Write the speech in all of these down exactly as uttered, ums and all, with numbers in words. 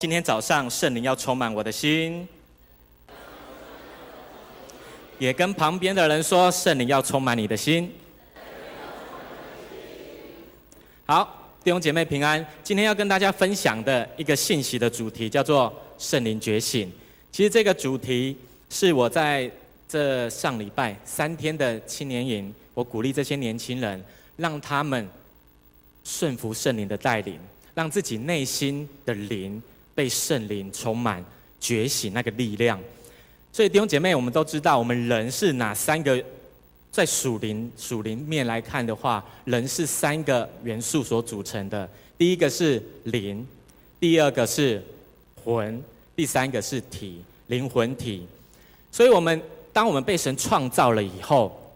今天早上圣灵要充满我的心，也跟旁边的人说，圣灵要充满你的心。好，弟兄姐妹平安。今天要跟大家分享的一个信息的主题叫做圣灵觉醒。其实这个主题是我在这上礼拜三天的青年营，我鼓励这些年轻人，让他们顺服圣灵的带领，让自己内心的灵被圣灵充满，觉醒那个力量。所以弟兄姐妹，我们都知道我们人是哪三个，在属灵属灵面来看的话，人是三个元素所组成的。第一个是灵，第二个是魂，第三个是体，灵魂体。所以我们当我们被神创造了以后，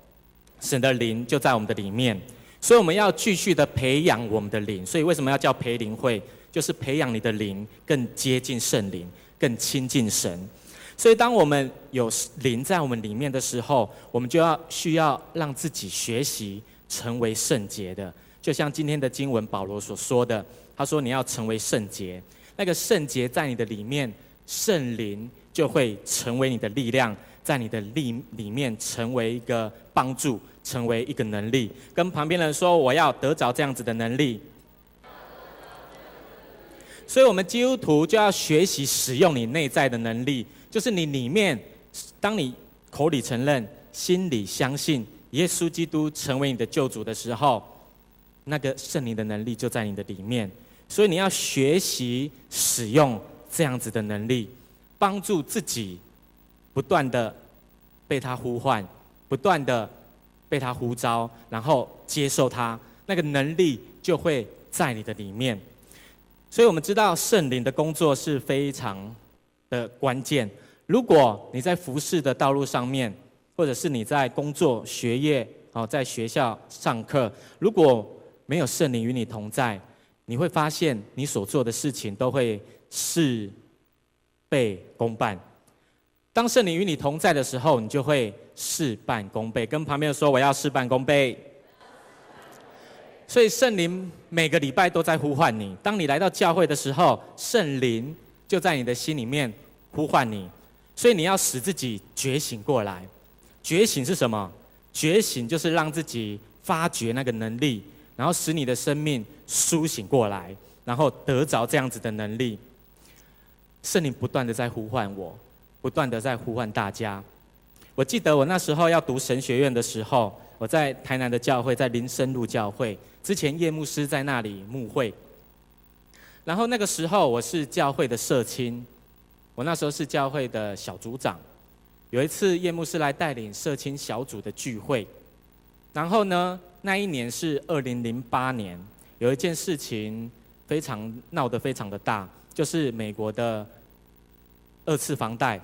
神的灵就在我们的里面，所以我们要继续的培养我们的灵。所以为什么要叫培灵会，就是培养你的灵更接近圣灵，更亲近神。所以当我们有灵在我们里面的时候，我们就要需要让自己学习成为圣洁的，就像今天的经文保罗所说的，他说你要成为圣洁，那个圣洁在你的里面，圣灵就会成为你的力量，在你的力里面成为一个帮助，成为一个能力。跟旁边人说，我要得着这样子的能力。所以我们基督徒就要学习使用你内在的能力，就是你里面，当你口里承认，心里相信耶稣基督成为你的救主的时候，那个圣灵的能力就在你的里面。所以你要学习使用这样子的能力，帮助自己不断的被他呼唤，不断的被他呼召，然后接受他，那个能力就会在你的里面。所以我们知道圣灵的工作是非常的关键。如果你在服事的道路上面，或者是你在工作学业，在学校上课，如果没有圣灵与你同在，你会发现你所做的事情都会事倍功半。当圣灵与你同在的时候，你就会事半功倍。跟旁边说，我要事半功倍。所以圣灵每个礼拜都在呼唤你，当你来到教会的时候，圣灵就在你的心里面呼唤你。所以你要使自己觉醒过来。觉醒是什么？觉醒就是让自己发掘那个能力，然后使你的生命苏醒过来，然后得着这样子的能力。圣灵不断的在呼唤我，不断的在呼唤大家。我记得我那时候要读神学院的时候，我在台南的教会，在林森路教会，之前叶牧师在那里牧会，然后那个时候我是教会的社青，我那时候是教会的小组长。有一次叶牧师来带领社青小组的聚会，然后呢，那一年是二零零八年，有一件事情非常闹得非常的大，就是美国的二次房贷，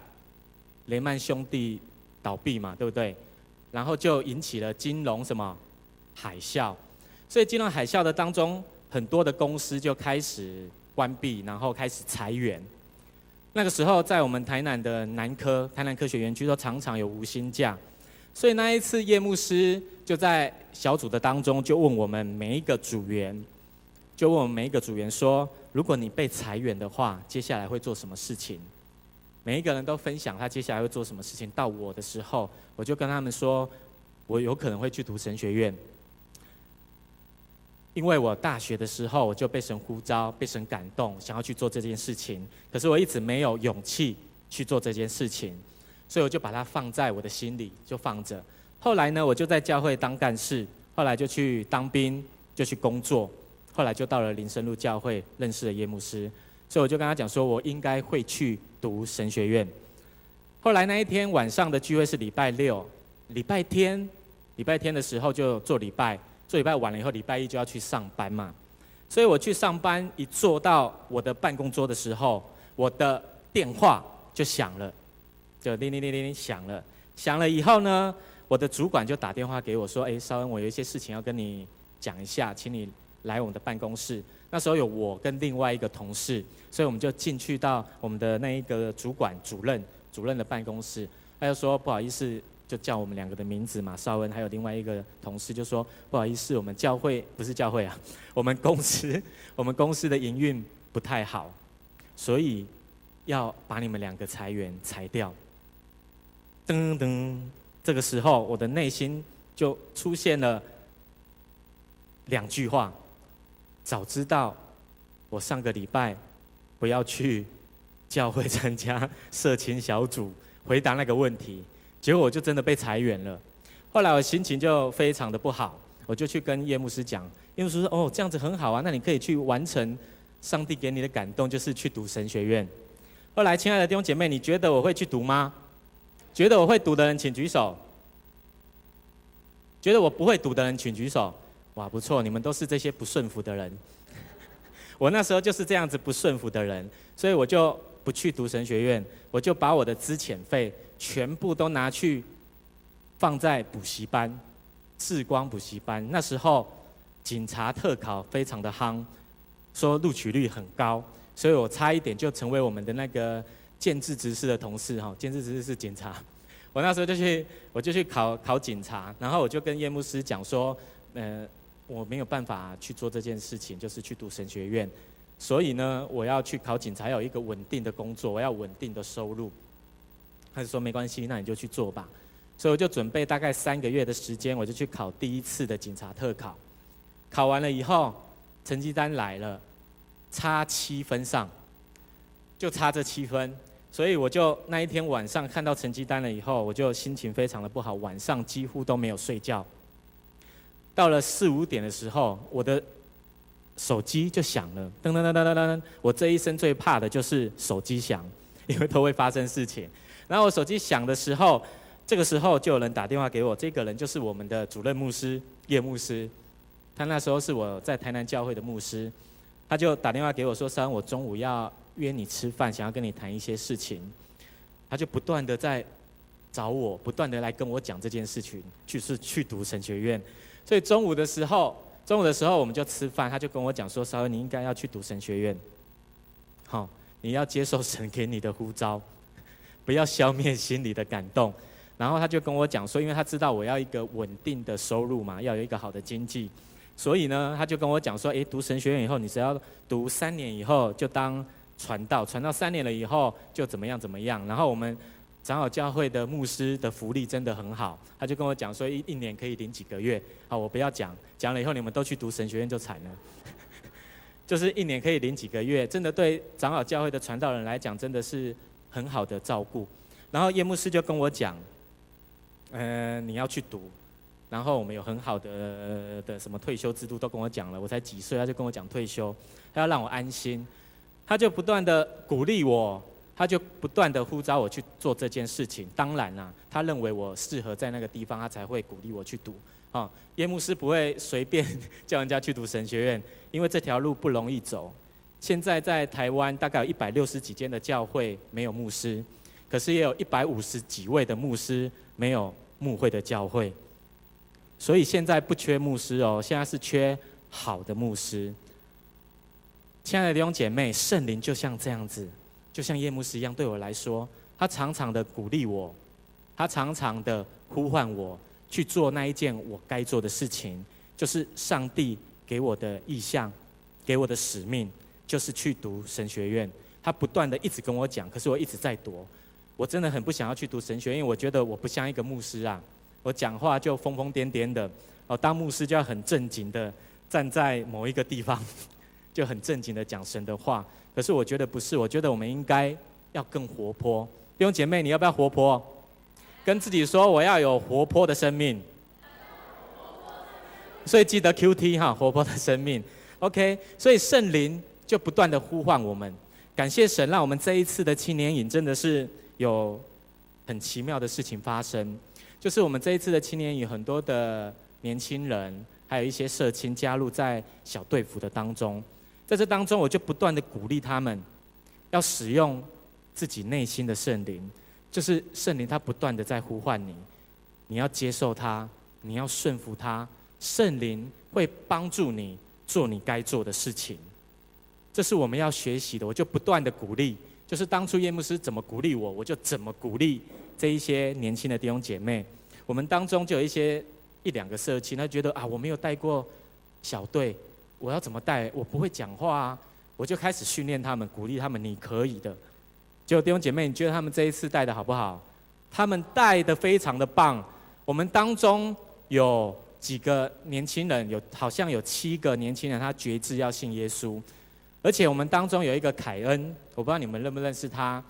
雷曼兄弟倒闭嘛，对不对？然后就引起了金融什么海啸，所以金融海啸的当中，很多的公司就开始关闭，然后开始裁员。那个时候，在我们台南的南科、台南科学园区都常常有无薪假，所以那一次叶牧师就在小组的当中就问我们每一个组员，就问我们每一个组员说，如果你被裁员的话，接下来会做什么事情？每一个人都分享他接下来会做什么事情。到我的时候，我就跟他们说，我有可能会去读神学院，因为我大学的时候我就被神呼召，被神感动，想要去做这件事情，可是我一直没有勇气去做这件事情，所以我就把它放在我的心里，就放着。后来呢，我就在教会当干事，后来就去当兵，就去工作，后来就到了林森路教会，认识了叶牧师。所以我就跟他讲说，我应该会去读神学院。后来那一天晚上的聚会是礼拜六，礼拜天，礼拜天的时候就做礼拜，做礼拜完了以后，礼拜一就要去上班嘛。所以我去上班，一坐到我的办公桌的时候，我的电话就响了，就叮叮叮叮响了。响了以后呢，我的主管就打电话给我说，哎，少恩，我有一些事情要跟你讲一下，请你来我们的办公室。那时候有我跟另外一个同事，所以我们就进去到我们的那一个主管主任主任的办公室。他就说，不好意思，就叫我们两个的名字嘛，少恩还有另外一个同事，就说不好意思，我们教会不是教会啊，我们公司我们公司的营运不太好，所以要把你们两个裁员裁掉。噔噔，这个时候我的内心就出现了两句话：早知道我上个礼拜不要去教会参加社青小组回答那个问题，结果我就真的被裁员了。后来我心情就非常的不好，我就去跟叶牧师讲，叶牧师说：“哦，这样子很好啊，那你可以去完成上帝给你的感动，就是去读神学院。”后来，亲爱的弟兄姐妹，你觉得我会去读吗？觉得我会读的人请举手。觉得我不会读的人请举手。哇，不错，你们都是这些不顺服的人。我那时候就是这样子不顺服的人，所以我就不去读神学院，我就把我的资遣费全部都拿去放在补习班，志光补习班。那时候警察特考非常的夯，说录取率很高，所以我差一点就成为我们的那个建制执事的同事哈，建制执事是警察。我那时候就去，我就去考考警察，然后我就跟叶牧师讲说，呃。我没有办法去做这件事情，就是去读神学院，所以呢，我要去考警察，有一个稳定的工作，我要稳定的收入。他就说没关系，那你就去做吧。所以我就准备大概三个月的时间，我就去考第一次的警察特考。考完了以后，成绩单来了，差七分上，就差这七分。所以我就那一天晚上看到成绩单了以后，我就心情非常的不好，晚上几乎都没有睡觉。到了四五点的时候，我的手机就响了，噔噔噔噔噔噔。我这一生最怕的就是手机响，因为都会发生事情。然后我手机响的时候，这个时候就有人打电话给我，这个人就是我们的主任牧师叶牧师，他那时候是我在台南教会的牧师，他就打电话给我说：“珊，我中午要约你吃饭，想要跟你谈一些事情。”他就不断的在找我，不断的来跟我讲这件事情，就是去读神学院。所以中午的时候，中午的时候我们就吃饭，他就跟我讲说：“稍微你应该要去读神学院，好、哦，你要接受神给你的呼召，不要消灭心里的感动。”然后他就跟我讲说，因为他知道我要一个稳定的收入嘛，要有一个好的经济，所以呢，他就跟我讲说：“哎，读神学院以后，你只要读三年以后就当传道，传道三年了以后就怎么样怎么样。”然后我们长老教会的牧师的福利真的很好，他就跟我讲说一一年可以领几个月。好，我不要讲，讲了以后你们都去读神学院就惨了。就是一年可以领几个月，真的对长老教会的传道人来讲真的是很好的照顾。然后叶牧师就跟我讲，呃，你要去读，然后我们有很好的、呃、的什么退休制度都跟我讲了，我才几岁他就跟我讲退休，他要让我安心，他就不断的鼓励我。他就不断的呼召我去做这件事情，当然啦、啊，他认为我适合在那个地方，他才会鼓励我去读。啊、哦，叶牧师不会随便叫人家去读神学院，因为这条路不容易走。现在在台湾大概有一百六十几间的教会没有牧师，可是也有一百五十几位的牧师没有牧会的教会，所以现在不缺牧师哦，现在是缺好的牧师。亲爱的弟兄姐妹，圣灵就像这样子。就像叶牧师一样，对我来说，他常常的鼓励我，他常常的呼唤我去做那一件我该做的事情，就是上帝给我的意向，给我的使命，就是去读神学院。他不断的一直跟我讲，可是我一直在躲，我真的很不想要去读神学院，因为我觉得我不像一个牧师啊，我讲话就疯疯癫癫的，哦，当牧师就要很正经的站在某一个地方，就很正经的讲神的话。可是我觉得不是，我觉得我们应该要更活泼。弟兄姐妹，你要不要活泼？跟自己说，我要有活泼的生命。所以记得 Q T 哈，活泼的生命。OK， 所以圣灵就不断的呼唤我们。感谢神，让我们这一次的青年营真的是有很奇妙的事情发生。就是我们这一次的青年营，很多的年轻人，还有一些社青加入在小队服的当中。在这当中，我就不断的鼓励他们，要使用自己内心的圣灵，就是圣灵他不断的在呼唤你，你要接受他，你要顺服他，圣灵会帮助你做你该做的事情。这是我们要学习的，我就不断的鼓励，就是当初叶牧师怎么鼓励我，我就怎么鼓励这一些年轻的弟兄姐妹。我们当中就有一些一两个社青，他觉得啊，我没有带过小队。我要怎么带？我不会讲话啊！我就开始训练他们，鼓励他们，你可以的。结果弟兄姐妹，你觉得他们这一次带的好不好？他们带的非常的棒。我们当中有几个年轻人，有好像有七个年轻人，他决志要信耶稣。而且我们当中有一个凯恩，我不知道你们认不认识他。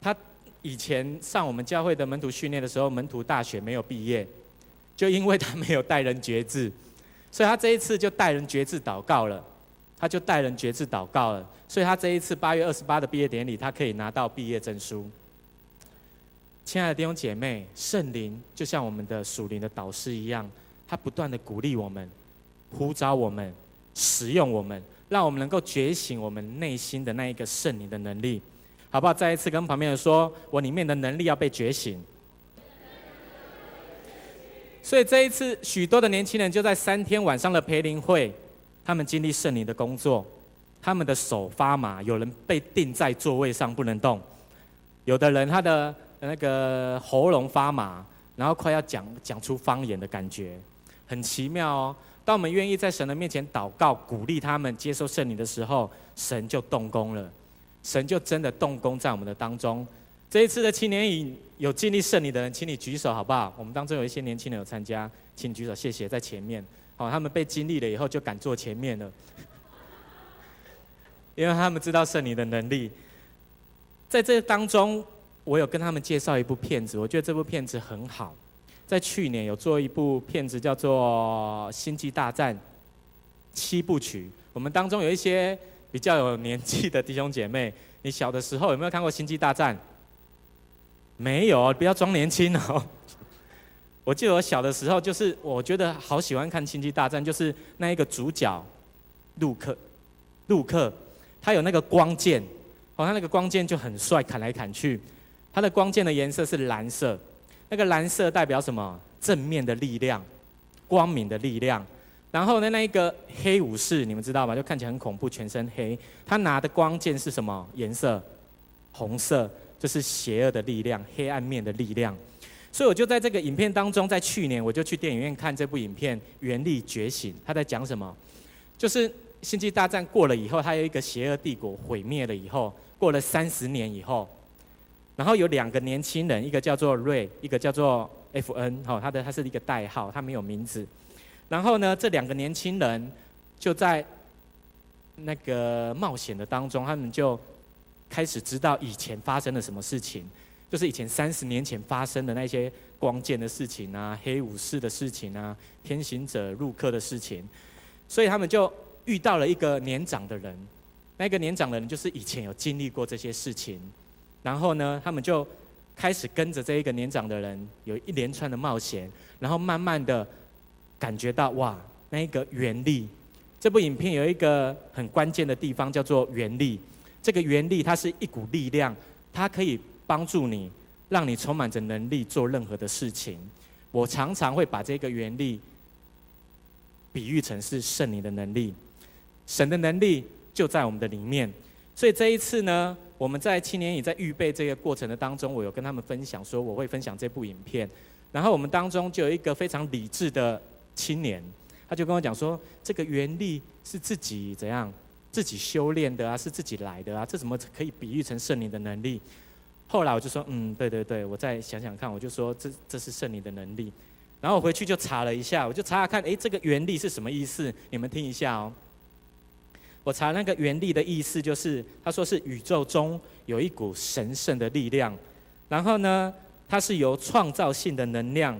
他以前上我们教会的门徒训练的时候，门徒大学没有毕业，就因为他没有带人决志，所以他这一次就带人决志祷告了。他就带人决志祷告了，所以他这一次八月二十八的毕业典礼，他可以拿到毕业证书。亲爱的弟兄姐妹，圣灵就像我们的属灵的导师一样，他不断的鼓励我们，呼召我们，使用我们，让我们能够觉醒我们内心的那一个圣灵的能力，好不好？再一次跟旁边人说，我里面的能力要被觉醒。所以这一次，许多的年轻人就在三天晚上的培灵会，他们经历圣灵的工作，他们的手发麻，有人被钉在座位上不能动，有的人他的那个喉咙发麻，然后快要讲讲出方言的感觉，很奇妙哦。当我们愿意在神的面前祷告，鼓励他们接受圣灵的时候，神就动工了，神就真的动工在我们的当中。这一次的青年营有经历圣灵的人，请你举手好不好？我们当中有一些年轻人有参加，请举手，谢谢，在前面。好，他们被经历了以后就敢坐前面了，因为他们知道圣灵的能力。在这当中，我有跟他们介绍一部片子，我觉得这部片子很好。在去年有做一部片子叫做《星际大战》七部曲。我们当中有一些比较有年纪的弟兄姐妹，你小的时候有没有看过《星际大战》？没有，不要装年轻哦。我记得我小的时候，就是我觉得好喜欢看《星际大战》，就是那一个主角陆克，陆克他有那个光剑，哦，他那个光剑就很帅，砍来砍去。他的光剑的颜色是蓝色，那个蓝色代表什么？正面的力量，光明的力量。然后呢，那一个黑武士，你们知道吗？就看起来很恐怖，全身黑。他拿的光剑是什么颜色？红色，就是邪恶的力量，黑暗面的力量。所以我就在这个影片当中，在去年我就去电影院看这部影片《原力觉醒》。他在讲什么？就是星际大战过了以后，他有一个邪恶帝国毁灭了以后，过了三十年以后，然后有两个年轻人，一个叫做瑞，一个叫做 F N， 哈、哦，他的他是一个代号，他没有名字。然后呢，这两个年轻人就在那个冒险的当中，他们就开始知道以前发生了什么事情。就是以前三十年前发生的那些光剑的事情啊，黑武士的事情啊，天行者入客的事情，所以他们就遇到了一个年长的人，那个年长的人就是以前有经历过这些事情，然后呢，他们就开始跟着这一个年长的人有一连串的冒险，然后慢慢的感觉到哇，那一个原力。这部影片有一个很关键的地方叫做原力，这个原力它是一股力量，它可以帮助你，让你充满着能力做任何的事情。我常常会把这个原力比喻成是圣灵的能力，神的能力就在我们的里面。所以这一次呢，我们在青年营在预备这个过程的当中，我有跟他们分享说我会分享这部影片，然后我们当中就有一个非常理智的青年，他就跟我讲说，这个原力是自己怎样自己修炼的啊，是自己来的啊，这怎么可以比喻成圣灵的能力？后来我就说，嗯，对对对，我再想想看。我就说，这这是圣灵的能力。然后我回去就查了一下，我就查查看，哎，这个原力是什么意思？你们听一下哦。我查那个原力的意思，就是他说是宇宙中有一股神圣的力量，然后呢，它是由创造性的能量、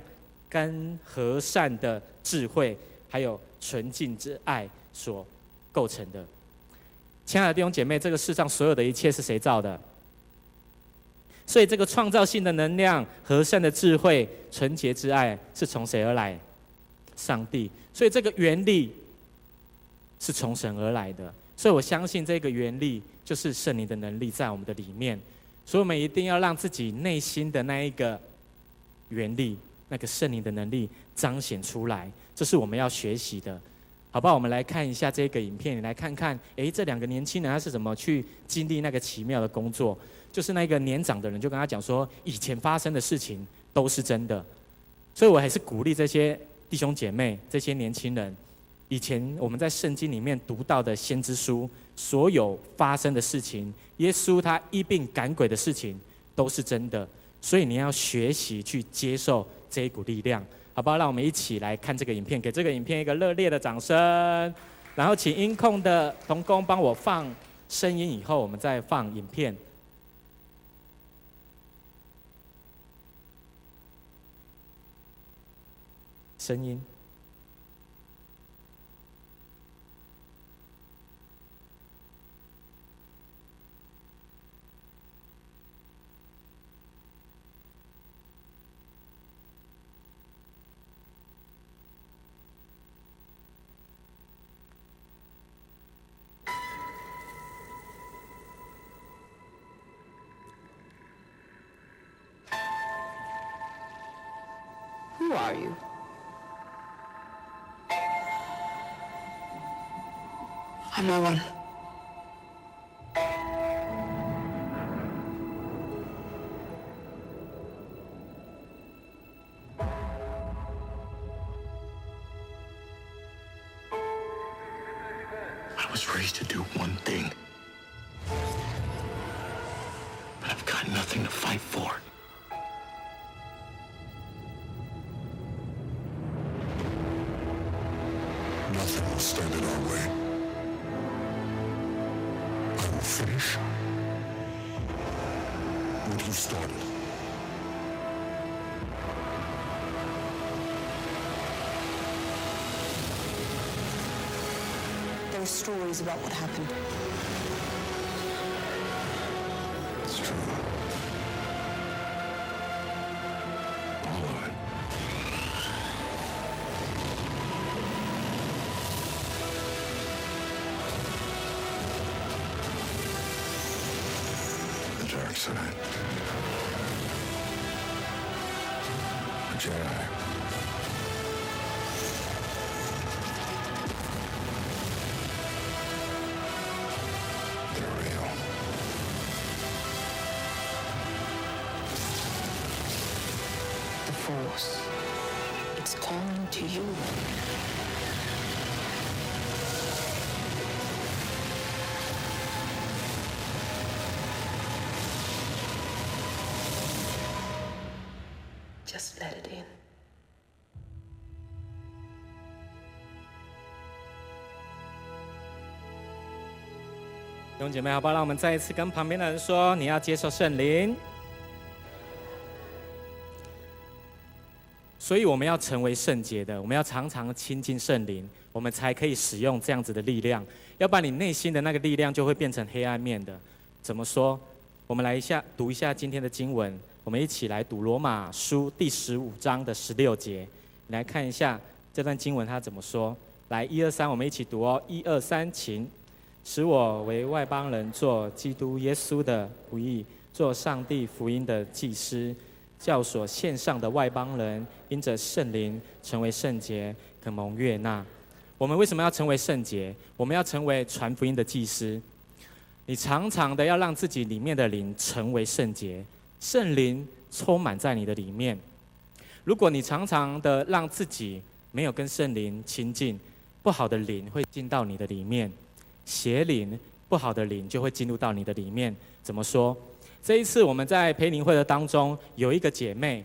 跟和善的智慧，还有纯净之爱所构成的。亲爱的弟兄姐妹，这个世上所有的一切是谁造的？所以这个创造性的能量、和善的智慧、纯洁之爱是从谁而来？上帝。所以这个原力是从神而来的。所以我相信这个原力就是圣灵的能力在我们的里面。所以我们一定要让自己内心的那一个原力、那个圣灵的能力彰显出来，这是我们要学习的，好不好？我们来看一下这个影片，你来看看，哎，这两个年轻人他是怎么去经历那个奇妙的工作。就是那个年长的人就跟他讲说，以前发生的事情都是真的。所以我还是鼓励这些弟兄姐妹，这些年轻人，以前我们在圣经里面读到的先知书所有发生的事情，耶稣他医病赶鬼的事情都是真的，所以你要学习去接受这一股力量，好不好？让我们一起来看这个影片，给这个影片一个热烈的掌声。然后请音控的同工帮我放声音，以后我们再放影片。声音。Who are you?I'm no one. I was raised to do one thing, but I've got nothing to fight for. Nothing will stand in our way.Finish what you started. There are stories about what happened. It's true. All of it. Accident. A Jedi. They're real. The Force. It's calling to you. Just let it in.弟兄姐妹，好不好？让我们再一次跟旁边的人说：“你要接受圣灵。”所以我们要成为圣洁的，我们要常常亲近圣灵，我们才可以使用这样子的力量。要不然，你内心的那个力量就会变成黑暗面的。怎么说？我们来一下读一下今天的经文。我们一起来读罗马书第十五章的十六节，你来看一下这段经文它怎么说。来，一二三，我们一起读哦。一二三，请使我为外邦人做基督耶稣的仆役，做上帝福音的祭司，教所献上的外邦人因着圣灵成为圣洁，可蒙悦纳。我们为什么要成为圣洁？我们要成为传福音的祭司。你常常的要让自己里面的灵成为圣洁。圣灵充满在你的里面。如果你常常的让自己没有跟圣灵亲近，不好的灵会进到你的里面，邪灵、不好的灵就会进入到你的里面。怎么说？这一次我们在培灵会的当中，有一个姐妹，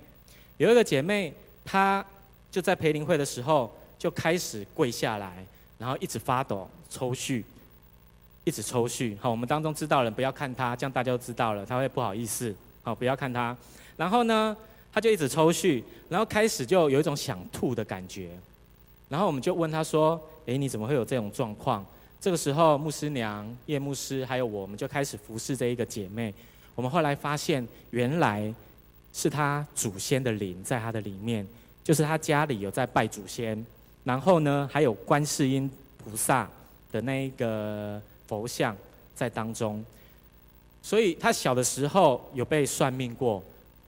有一个姐妹，她就在培灵会的时候就开始跪下来，然后一直发抖、抽搐，一直抽搐。好，我们当中知道人不要看她，这样大家都知道了，她会不好意思。好，不要看他。然后呢，他就一直抽搐，然后开始就有一种想吐的感觉。然后我们就问他说：“哎，你怎么会有这种状况？”这个时候，牧师娘、叶牧师还有我，我们就开始服侍这一个姐妹。我们后来发现，原来是她祖先的灵在她的里面，就是她家里有在拜祖先，然后呢，还有观世音菩萨的那一个佛像在当中。所以他小的时候有被算命过，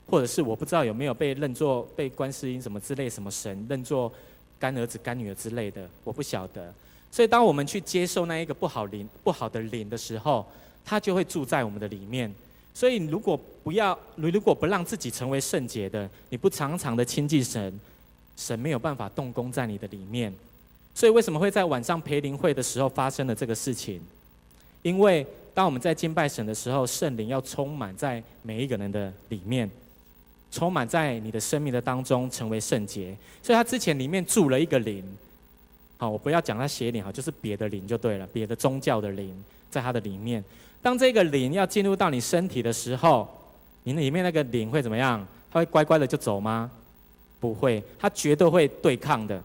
或者是我不知道有没有被认作被观世音什么之类什么神认作干儿子干女儿之类的，我不晓得。所以当我们去接受那一个不好灵不好的灵的时候，它就会住在我们的里面。所以如果不要如果不让自己成为圣洁的，你不常常的亲近神，神没有办法动工在你的里面。所以为什么会在晚上培灵会的时候发生了这个事情？因为当我们在敬拜神的时候，圣灵要充满在每一个人的里面，充满在你的生命的当中，成为圣洁。所以他之前里面住了一个灵，好，我不要讲他邪灵，好，就是别的灵就对了，别的宗教的灵在他的里面。当这个灵要进入到你身体的时候，你里面那个灵会怎么样？他会乖乖的就走吗？不会，他绝对会对抗的。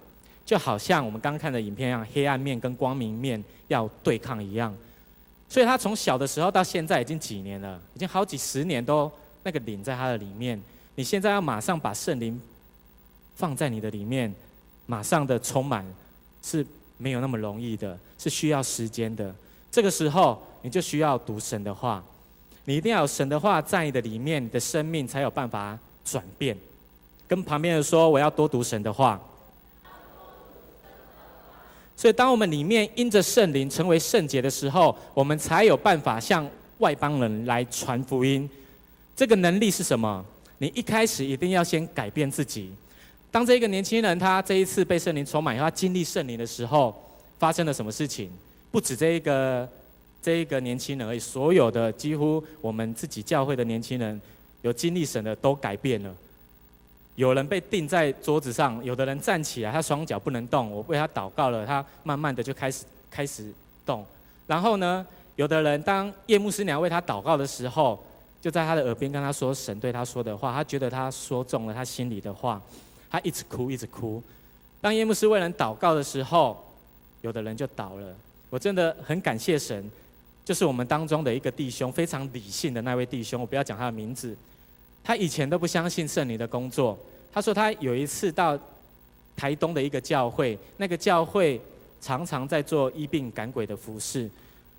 就好像我们刚看的影片一样，黑暗面跟光明面要对抗一样。所以他从小的时候到现在已经几年了，已经好几十年都那个灵在他的里面。你现在要马上把圣灵放在你的里面，马上的充满是没有那么容易的，是需要时间的。这个时候你就需要读神的话，你一定要有神的话在你的里面，你的生命才有办法转变。跟旁边人说，我要多读神的话。所以当我们里面因着圣灵成为圣洁的时候，我们才有办法向外邦人来传福音。这个能力是什么？你一开始一定要先改变自己。当这个年轻人他这一次被圣灵充满以后，他经历圣灵的时候，发生了什么事情？不止这一个这一个年轻人而已，所有的几乎我们自己教会的年轻人有经历神的都改变了。有人被钉在桌子上，有的人站起来，他双脚不能动，我为他祷告了，他慢慢的就开始开始动。然后呢，有的人当夜幕师娘为他祷告的时候，就在他的耳边跟他说神对他说的话，他觉得他说中了他心里的话，他一直哭一直哭。当夜幕师为人祷告的时候，有的人就倒了。我真的很感谢神，就是我们当中的一个弟兄，非常理性的那位弟兄，我不要讲他的名字，他以前都不相信圣灵的工作。他说他有一次到台东的一个教会，那个教会常常在做医病赶鬼的服事，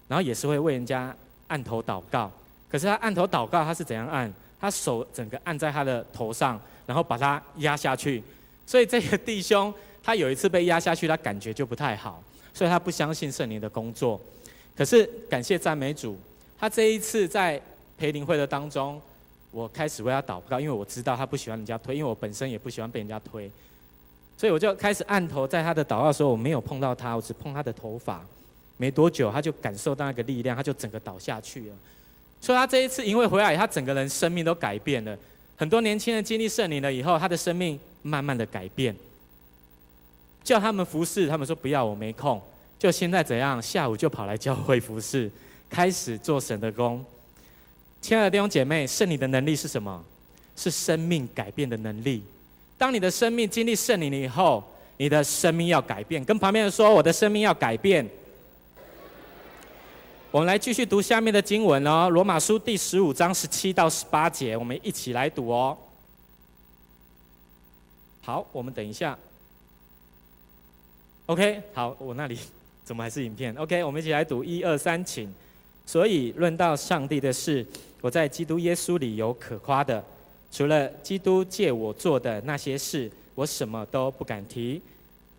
然后也是会为人家按头祷告。可是他按头祷告，他是怎样按？他手整个按在他的头上，然后把他压下去。所以这个弟兄他有一次被压下去，他感觉就不太好，所以他不相信圣灵的工作。可是感谢赞美主，他这一次在培灵会的当中，我开始为他祷告，因为我知道他不喜欢人家推，因为我本身也不喜欢被人家推，所以我就开始按头在他的祷告的时候，我没有碰到他，我只碰他的头发。没多久他就感受到那个力量，他就整个倒下去了。所以他这一次因为回来，他整个人生命都改变了。很多年轻人经历圣灵了以后，他的生命慢慢的改变。叫他们服侍，他们说不要，我没空。就现在怎样，下午就跑来教会服侍，开始做神的工。亲爱的弟兄姐妹，圣灵的能力是什么？是生命改变的能力。当你的生命经历圣灵以后，你的生命要改变。跟旁边人说，我的生命要改变。我们来继续读下面的经文哦，罗马书第十五章十七到十八节，我们一起来读哦。好，我们等一下。OK， 好，我那里怎么还是影片 ？OK， 我们一起来读一二三，请。所以论到上帝的事，我在基督耶稣里有可夸的，除了基督借我做的那些事，我什么都不敢提，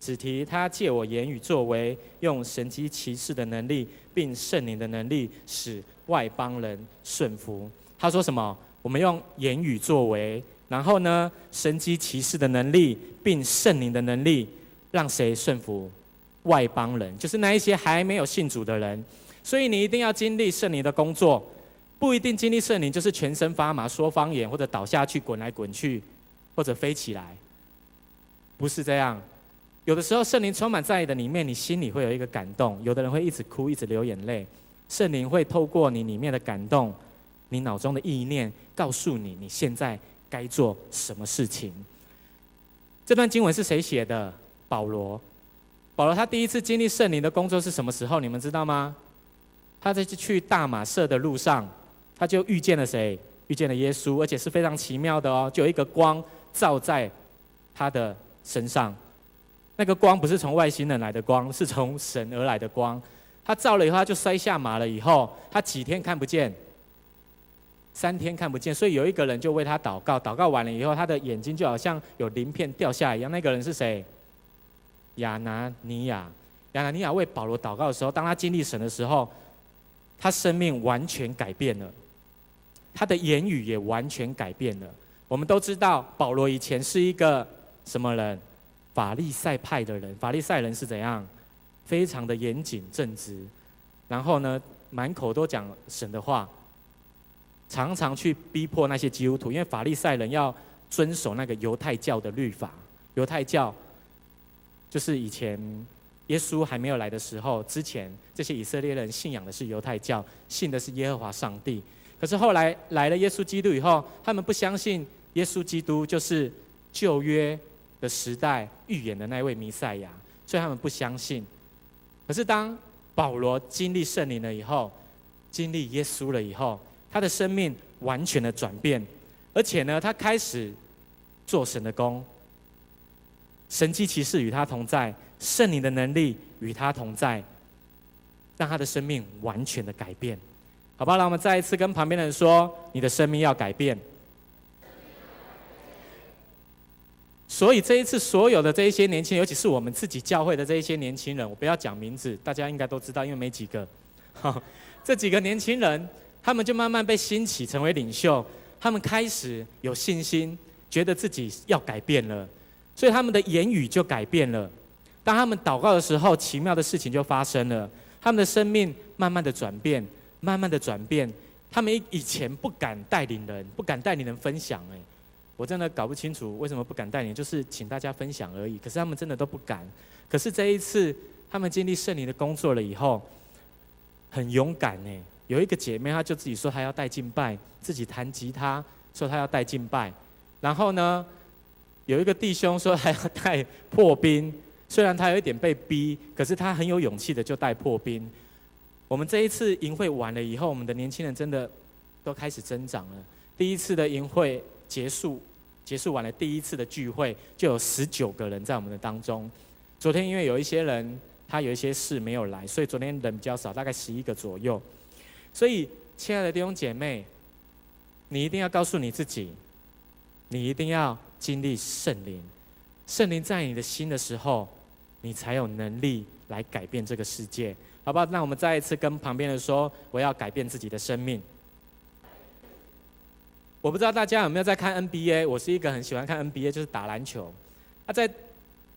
只提他借我言语作为，用神迹奇事的能力，并圣灵的能力，使外邦人顺服。他说什么？我们用言语作为，然后呢，神迹奇事的能力，并圣灵的能力，让谁顺服？外邦人，就是那一些还没有信主的人。所以你一定要经历圣灵的工作，不一定经历圣灵就是全身发麻、说方言，或者倒下去、滚来滚去，或者飞起来，不是这样。有的时候圣灵充满在你的里面，你心里会有一个感动。有的人会一直哭、一直流眼泪，圣灵会透过你里面的感动，你脑中的意念，告诉你你现在该做什么事情。这段经文是谁写的？保罗。保罗他第一次经历圣灵的工作是什么时候？你们知道吗？他在去大马色的路上，他就遇见了谁？遇见了耶稣，而且是非常奇妙的哦，就有一个光照在他的身上。那个光不是从外星人来的光，是从神而来的光。他照了以后，他就摔下马了以后，他几天看不见，三天看不见，所以有一个人就为他祷告，祷告完了以后，他的眼睛就好像有鳞片掉下来一样。那个人是谁？亚拿尼亚。亚拿尼亚为保罗祷告的时候，当他经历神的时候，他生命完全改变了，他的言语也完全改变了。我们都知道保罗以前是一个什么人？法利赛派的人。法利赛人是怎样？非常的严谨正直，然后呢满口都讲神的话，常常去逼迫那些基督徒，因为法利赛人要遵守那个犹太教的律法。犹太教就是以前耶稣还没有来的时候之前，这些以色列人信仰的是犹太教，信的是耶和华上帝。可是后来来了耶稣基督以后，他们不相信耶稣基督就是旧约的时代预言的那位弥赛亚，所以他们不相信。可是当保罗经历圣灵了以后，经历耶稣了以后，他的生命完全的转变，而且呢，他开始做神的工，神迹奇事与他同在，圣灵的能力与他同在，让他的生命完全的改变。好吧，让我们再一次跟旁边的人说，你的生命要改变。所以这一次所有的这一些年轻人，尤其是我们自己教会的这一些年轻人，我不要讲名字，大家应该都知道，因为没几个。这几个年轻人，他们就慢慢被兴起成为领袖，他们开始有信心，觉得自己要改变了，所以他们的言语就改变了。当他们祷告的时候，奇妙的事情就发生了，他们的生命慢慢的转变，慢慢的转变。他们以前不敢带领人，不敢带领人分享，哎。我真的搞不清楚为什么不敢带领，就是请大家分享而已，可是他们真的都不敢。可是这一次他们经历圣灵的工作了以后，很勇敢耶。有一个姐妹她就自己说她要带敬拜，自己弹吉他说她要带敬拜，然后呢有一个弟兄说他要带破冰，虽然他有一点被逼，可是他很有勇气的就带破冰。我们这一次营会完了以后，我们的年轻人真的都开始增长了。第一次的营会结束结束完了，第一次的聚会就有十九个人在我们的当中。昨天因为有一些人他有一些事没有来，所以昨天人比较少，大概十一个左右。所以亲爱的弟兄姐妹，你一定要告诉你自己，你一定要经历圣灵，圣灵在你的心的时候，你才有能力来改变这个世界，好不好？那我们再一次跟旁边人说，我要改变自己的生命。我不知道大家有没有在看 N B A， 我是一个很喜欢看 N B A， 就是打篮球。那、啊、在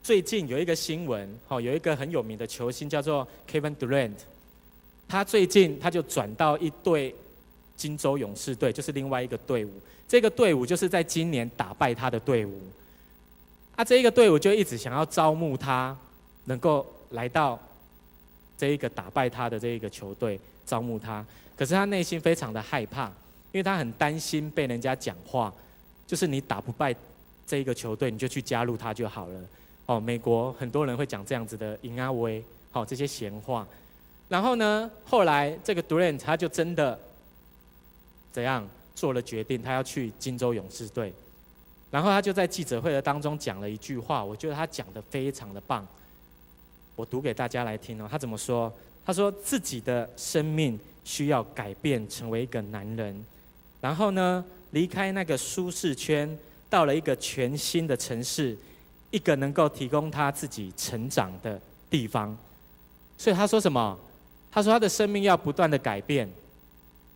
最近有一个新闻、哦、有一个很有名的球星叫做 Kevin Durant， 他最近他就转到一队金州勇士队，就是另外一个队伍，这个队伍就是在今年打败他的队伍。啊，这一个队伍就一直想要招募他能够来到这一个打败他的这一个球队招募他，可是他内心非常的害怕，因为他很担心被人家讲话，就是你打不败这一个球队，你就去加入他就好了。哦，美国很多人会讲这样子的淫阿威，好、哦、这些闲话。然后呢，后来这个 Durant 他就真的怎样做了决定，他要去金州勇士队。然后他就在记者会的当中讲了一句话，我觉得他讲得非常的棒，我读给大家来听哦。他怎么说？他说自己的生命需要改变，成为一个男人。然后呢，离开那个舒适圈，到了一个全新的城市，一个能够提供他自己成长的地方。所以他说什么？他说他的生命要不断的改变。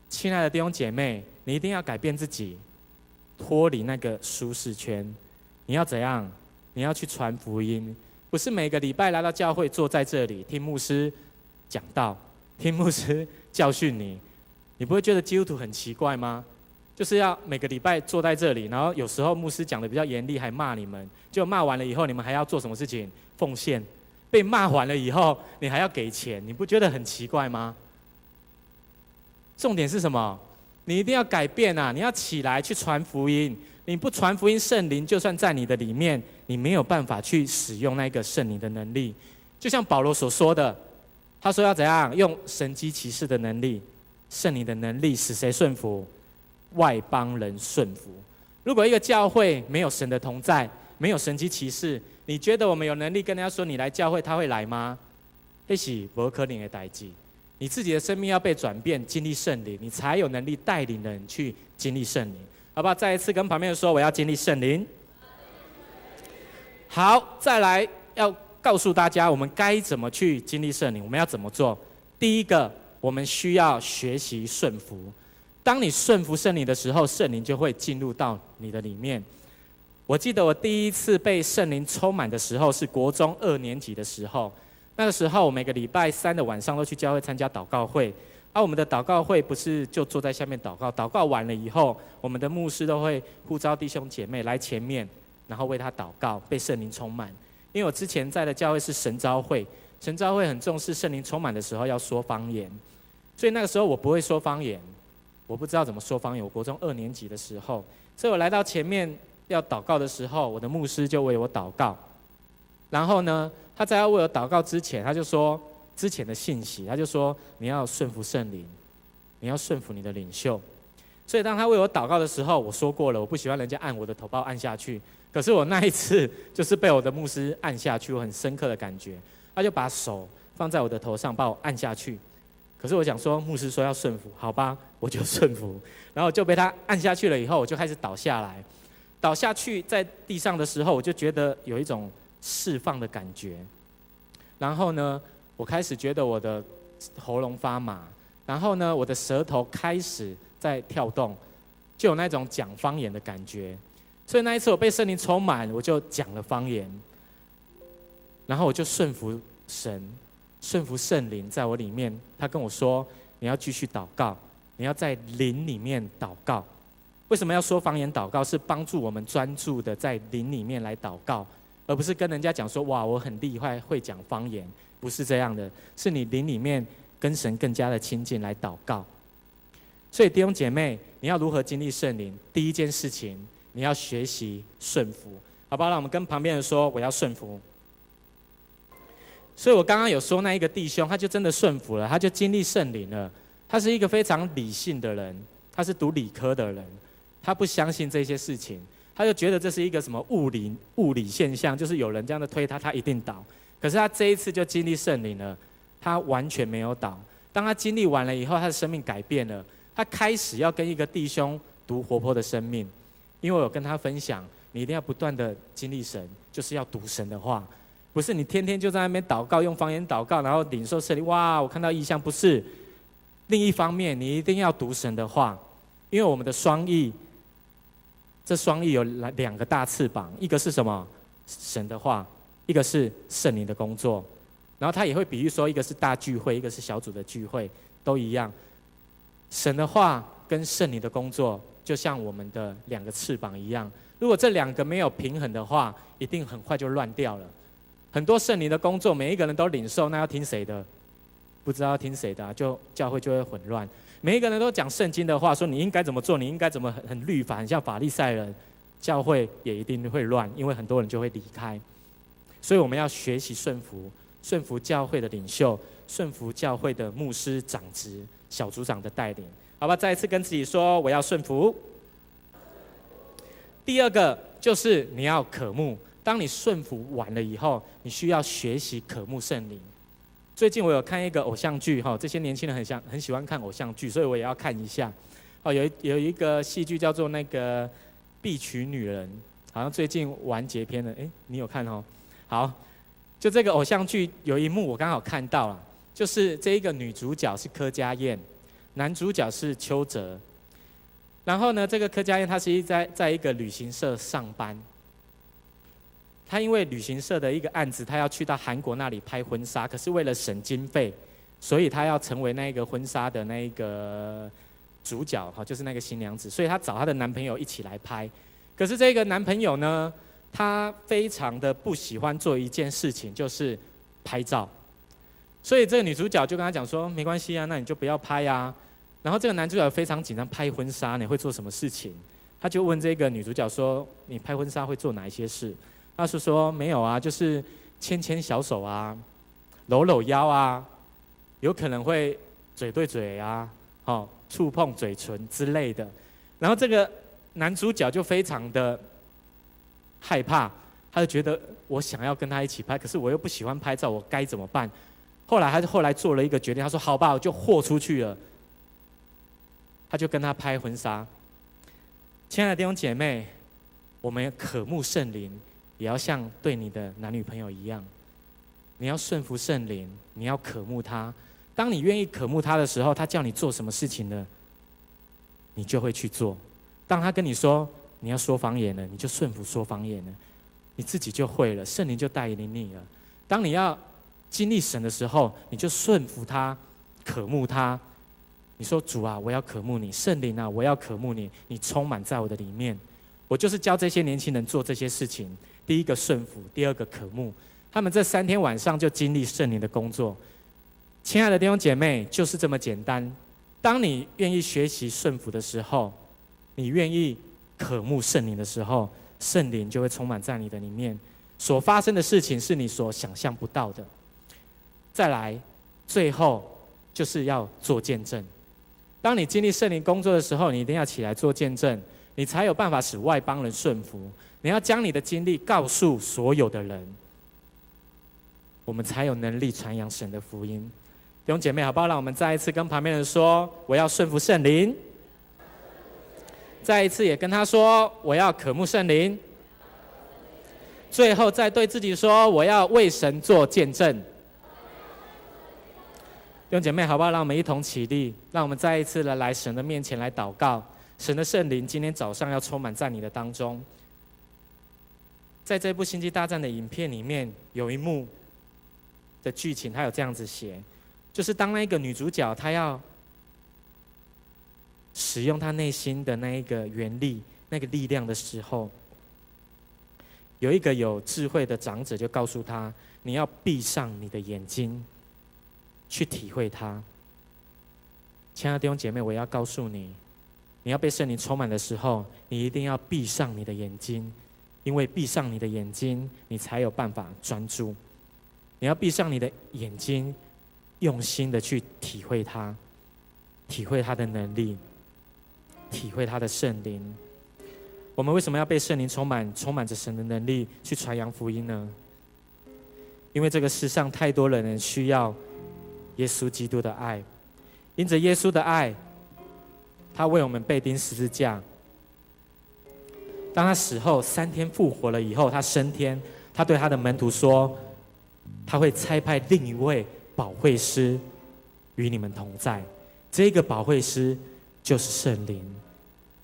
亲爱的弟兄姐妹，你一定要改变自己，脱离那个舒适圈。你要怎样？你要去传福音，不是每个礼拜来到教会坐在这里听牧师讲道，听牧师教训你。你不会觉得基督徒很奇怪吗？就是要每个礼拜坐在这里，然后有时候牧师讲的比较严厉，还骂你们，就骂完了以后，你们还要做什么事情？奉献。被骂完了以后，你还要给钱，你不觉得很奇怪吗？重点是什么？你一定要改变啊！你要起来去传福音。你不传福音，圣灵就算在你的里面，你没有办法去使用那个圣灵的能力。就像保罗所说的，他说要怎样？用神迹奇事的能力，圣灵的能力使谁顺服？外邦人顺服。如果一个教会没有神的同在，没有神迹奇事，你觉得我们有能力跟人家说你来教会，他会来吗？那是不可能的代志。你自己的生命要被转变，经历圣灵，你才有能力带领人去经历圣灵，好不好？再一次跟旁边说，我要经历圣灵。好，再来要告诉大家我们该怎么去经历圣灵，我们要怎么做。第一个，我们需要学习顺服。当你顺服圣灵的时候，圣灵就会进入到你的里面。我记得我第一次被圣灵充满的时候是国中二年级的时候，那个时候我每个礼拜三的晚上都去教会参加祷告会，啊，我们的祷告会不是就坐在下面祷告，祷告完了以后，我们的牧师都会呼召弟兄姐妹来前面，然后为他祷告，被圣灵充满。因为我之前在的教会是神召会，神召会很重视圣灵充满的时候要说方言，所以那个时候我不会说方言，我不知道怎么说方言，我国中二年级的时候，所以我来到前面要祷告的时候，我的牧师就为我祷告。然后呢，他在要为我祷告之前，他就说之前的信息，他就说你要顺服圣灵，你要顺服你的领袖。所以当他为我祷告的时候，我说过了，我不喜欢人家按我的头包按下去，可是我那一次就是被我的牧师按下去，我很深刻的感觉，他就把手放在我的头上把我按下去。可是我想说牧师说要顺服，好吧，我就顺服，然后就被他按下去了。以后我就开始倒下来，倒下去在地上的时候，我就觉得有一种释放的感觉。然后呢，我开始觉得我的喉咙发麻，然后呢，我的舌头开始在跳动，就有那种讲方言的感觉。所以那一次我被圣灵充满，我就讲了方言，然后我就顺服神，顺服圣灵在我里面。他跟我说你要继续祷告，你要在灵里面祷告。为什么要说方言祷告？是帮助我们专注的在灵里面来祷告，而不是跟人家讲说哇我很厉害会讲方言，不是这样的，是你灵里面跟神更加的亲近来祷告。所以弟兄姐妹，你要如何经历圣灵？第一件事情，你要学习顺服，好不好？让我们跟旁边人说我要顺服。所以我刚刚有说那一个弟兄，他就真的顺服了，他就经历圣灵了。他是一个非常理性的人，他是读理科的人，他不相信这些事情，他就觉得这是一个什么物理物理现象，就是有人这样的推他，他一定倒。可是他这一次就经历圣灵了，他完全没有倒。当他经历完了以后，他的生命改变了，他开始要跟一个弟兄读活泼的生命。因为我有跟他分享，你一定要不断的经历神，就是要读神的话，不是你天天就在那边祷告，用方言祷告，然后领受圣灵，哇我看到异象，不是。另一方面，你一定要读神的话，因为我们的双翼，这双翼有两个大翅膀，一个是什么？神的话，一个是圣灵的工作。然后他也会比喻说，一个是大聚会，一个是小组的聚会，都一样。神的话跟圣灵的工作就像我们的两个翅膀一样，如果这两个没有平衡的话，一定很快就乱掉了。很多圣灵的工作，每一个人都领受，那要听谁的？不知道要听谁的、啊，就教会就会混乱。每一个人都讲圣经的话，说你应该怎么做，你应该怎么，很律法，很像法利赛人，教会也一定会乱，因为很多人就会离开。所以我们要学习顺服，顺服教会的领袖，顺服教会的牧师、长职、小组长的带领，好吧？再一次跟自己说，我要顺服。第二个就是你要渴慕。当你顺服完了以后，你需要学习渴慕圣灵。最近我有看一个偶像剧，这些年轻人 很, 像很喜欢看偶像剧，所以我也要看一下。有, 有一个戏剧叫做那个《必娶女人》，好像最近完结篇了。哎，你有看哦？好，就这个偶像剧有一幕我刚好看到了，就是这一个女主角是柯佳嬿，男主角是邱泽。然后呢，这个柯佳嬿她是在在一个旅行社上班。他因为旅行社的一个案子，他要去到韩国那里拍婚纱，可是为了省经费，所以他要成为那个婚纱的那个主角，就是那个新娘子，所以他找他的男朋友一起来拍。可是这个男朋友呢，他非常的不喜欢做一件事情，就是拍照。所以这个女主角就跟他讲说，没关系啊，那你就不要拍啊。然后这个男主角非常紧张，拍婚纱你会做什么事情？他就问这个女主角说，你拍婚纱会做哪一些事？他是说没有啊，就是牵牵小手啊，搂搂腰啊，有可能会嘴对嘴啊，哦，触碰嘴唇之类的。然后这个男主角就非常的害怕，他就觉得我想要跟他一起拍，可是我又不喜欢拍照，我该怎么办？后来他后来做了一个决定，他说好吧，我就豁出去了。他就跟他拍婚纱。亲爱的弟兄姐妹，我们渴慕圣灵，也要像对你的男女朋友一样，你要顺服圣灵，你要渴慕他。当你愿意渴慕他的时候，他叫你做什么事情呢，你就会去做。当他跟你说你要说方言了，你就顺服说方言了，你自己就会了，圣灵就带领你了。当你要经历神的时候，你就顺服他，渴慕他，你说主啊，我要渴慕你，圣灵啊，我要渴慕你，你充满在我的里面。我就是教这些年轻人做这些事情，第一个顺服，第二个渴慕。他们这三天晚上就经历圣灵的工作。亲爱的弟兄姐妹，就是这么简单。当你愿意学习顺服的时候，你愿意渴慕圣灵的时候，圣灵就会充满在你的里面，所发生的事情是你所想象不到的。再来，最后就是要做见证。当你经历圣灵工作的时候，你一定要起来做见证，你才有办法使外邦人顺服。你要将你的经历告诉所有的人，我们才有能力传扬神的福音。弟兄姐妹，好不好？让我们再一次跟旁边人说，我要顺服圣灵。再一次也跟他说，我要渴慕圣灵。最后再对自己说，我要为神做见证。弟兄姐妹，好不好？让我们一同起立，让我们再一次的来神的面前来祷告。神的圣灵今天早上要充满在你的当中。在这部《星际大战》的影片里面，有一幕的剧情，它有这样子写，就是当那一个女主角她要使用她内心的那一个原力、那个力量的时候，有一个有智慧的长者就告诉她：“你要闭上你的眼睛。”去体会它。亲爱的弟兄姐妹，我要告诉你，你要被圣灵充满的时候，你一定要闭上你的眼睛，因为闭上你的眼睛，你才有办法专注。你要闭上你的眼睛，用心的去体会它，体会它的能力，体会它的圣灵。我们为什么要被圣灵充满，充满着神的能力去传扬福音呢？因为这个世上太多人需要耶稣基督的爱，因着耶稣的爱，他为我们被钉十字架。当他死后三天复活了以后，他升天，他对他的门徒说，他会差派另一位保惠师与你们同在，这个保惠师就是圣灵。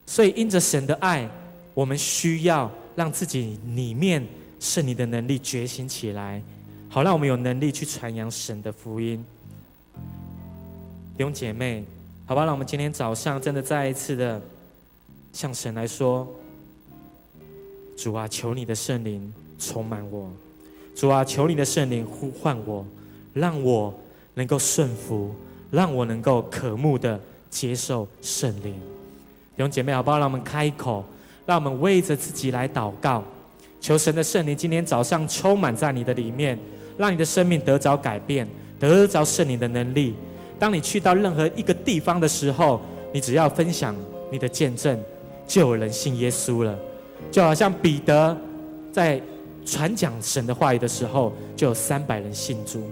所以因着神的爱，我们需要让自己里面圣灵的能力觉醒起来，好让我们有能力去传扬神的福音。弟兄姐妹，好吧，让我们今天早上真的再一次的向神来说，主啊，求你的圣灵充满我，主啊，求你的圣灵呼唤我，让我能够顺服，让我能够渴慕的接受圣灵。弟兄姐妹，好不好？让我们开口，让我们为着自己来祷告，求神的圣灵今天早上充满在你的里面，让你的生命得着改变，得着圣灵的能力。当你去到任何一个地方的时候，你只要分享你的见证，就有人信耶稣了。就好像彼得在传讲神的话语的时候，就有三百人信主。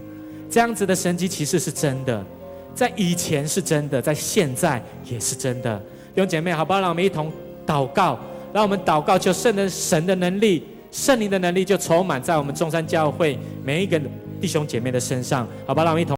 这样子的神迹奇事是真的，在以前是真的，在现在也是真的。弟兄姐妹，好不好？让我们一同祷告，让我们祷告，求圣的神的能力、圣灵的能力就充满在我们中山教会每一个弟兄姐妹的身上，好不好？让我们一同。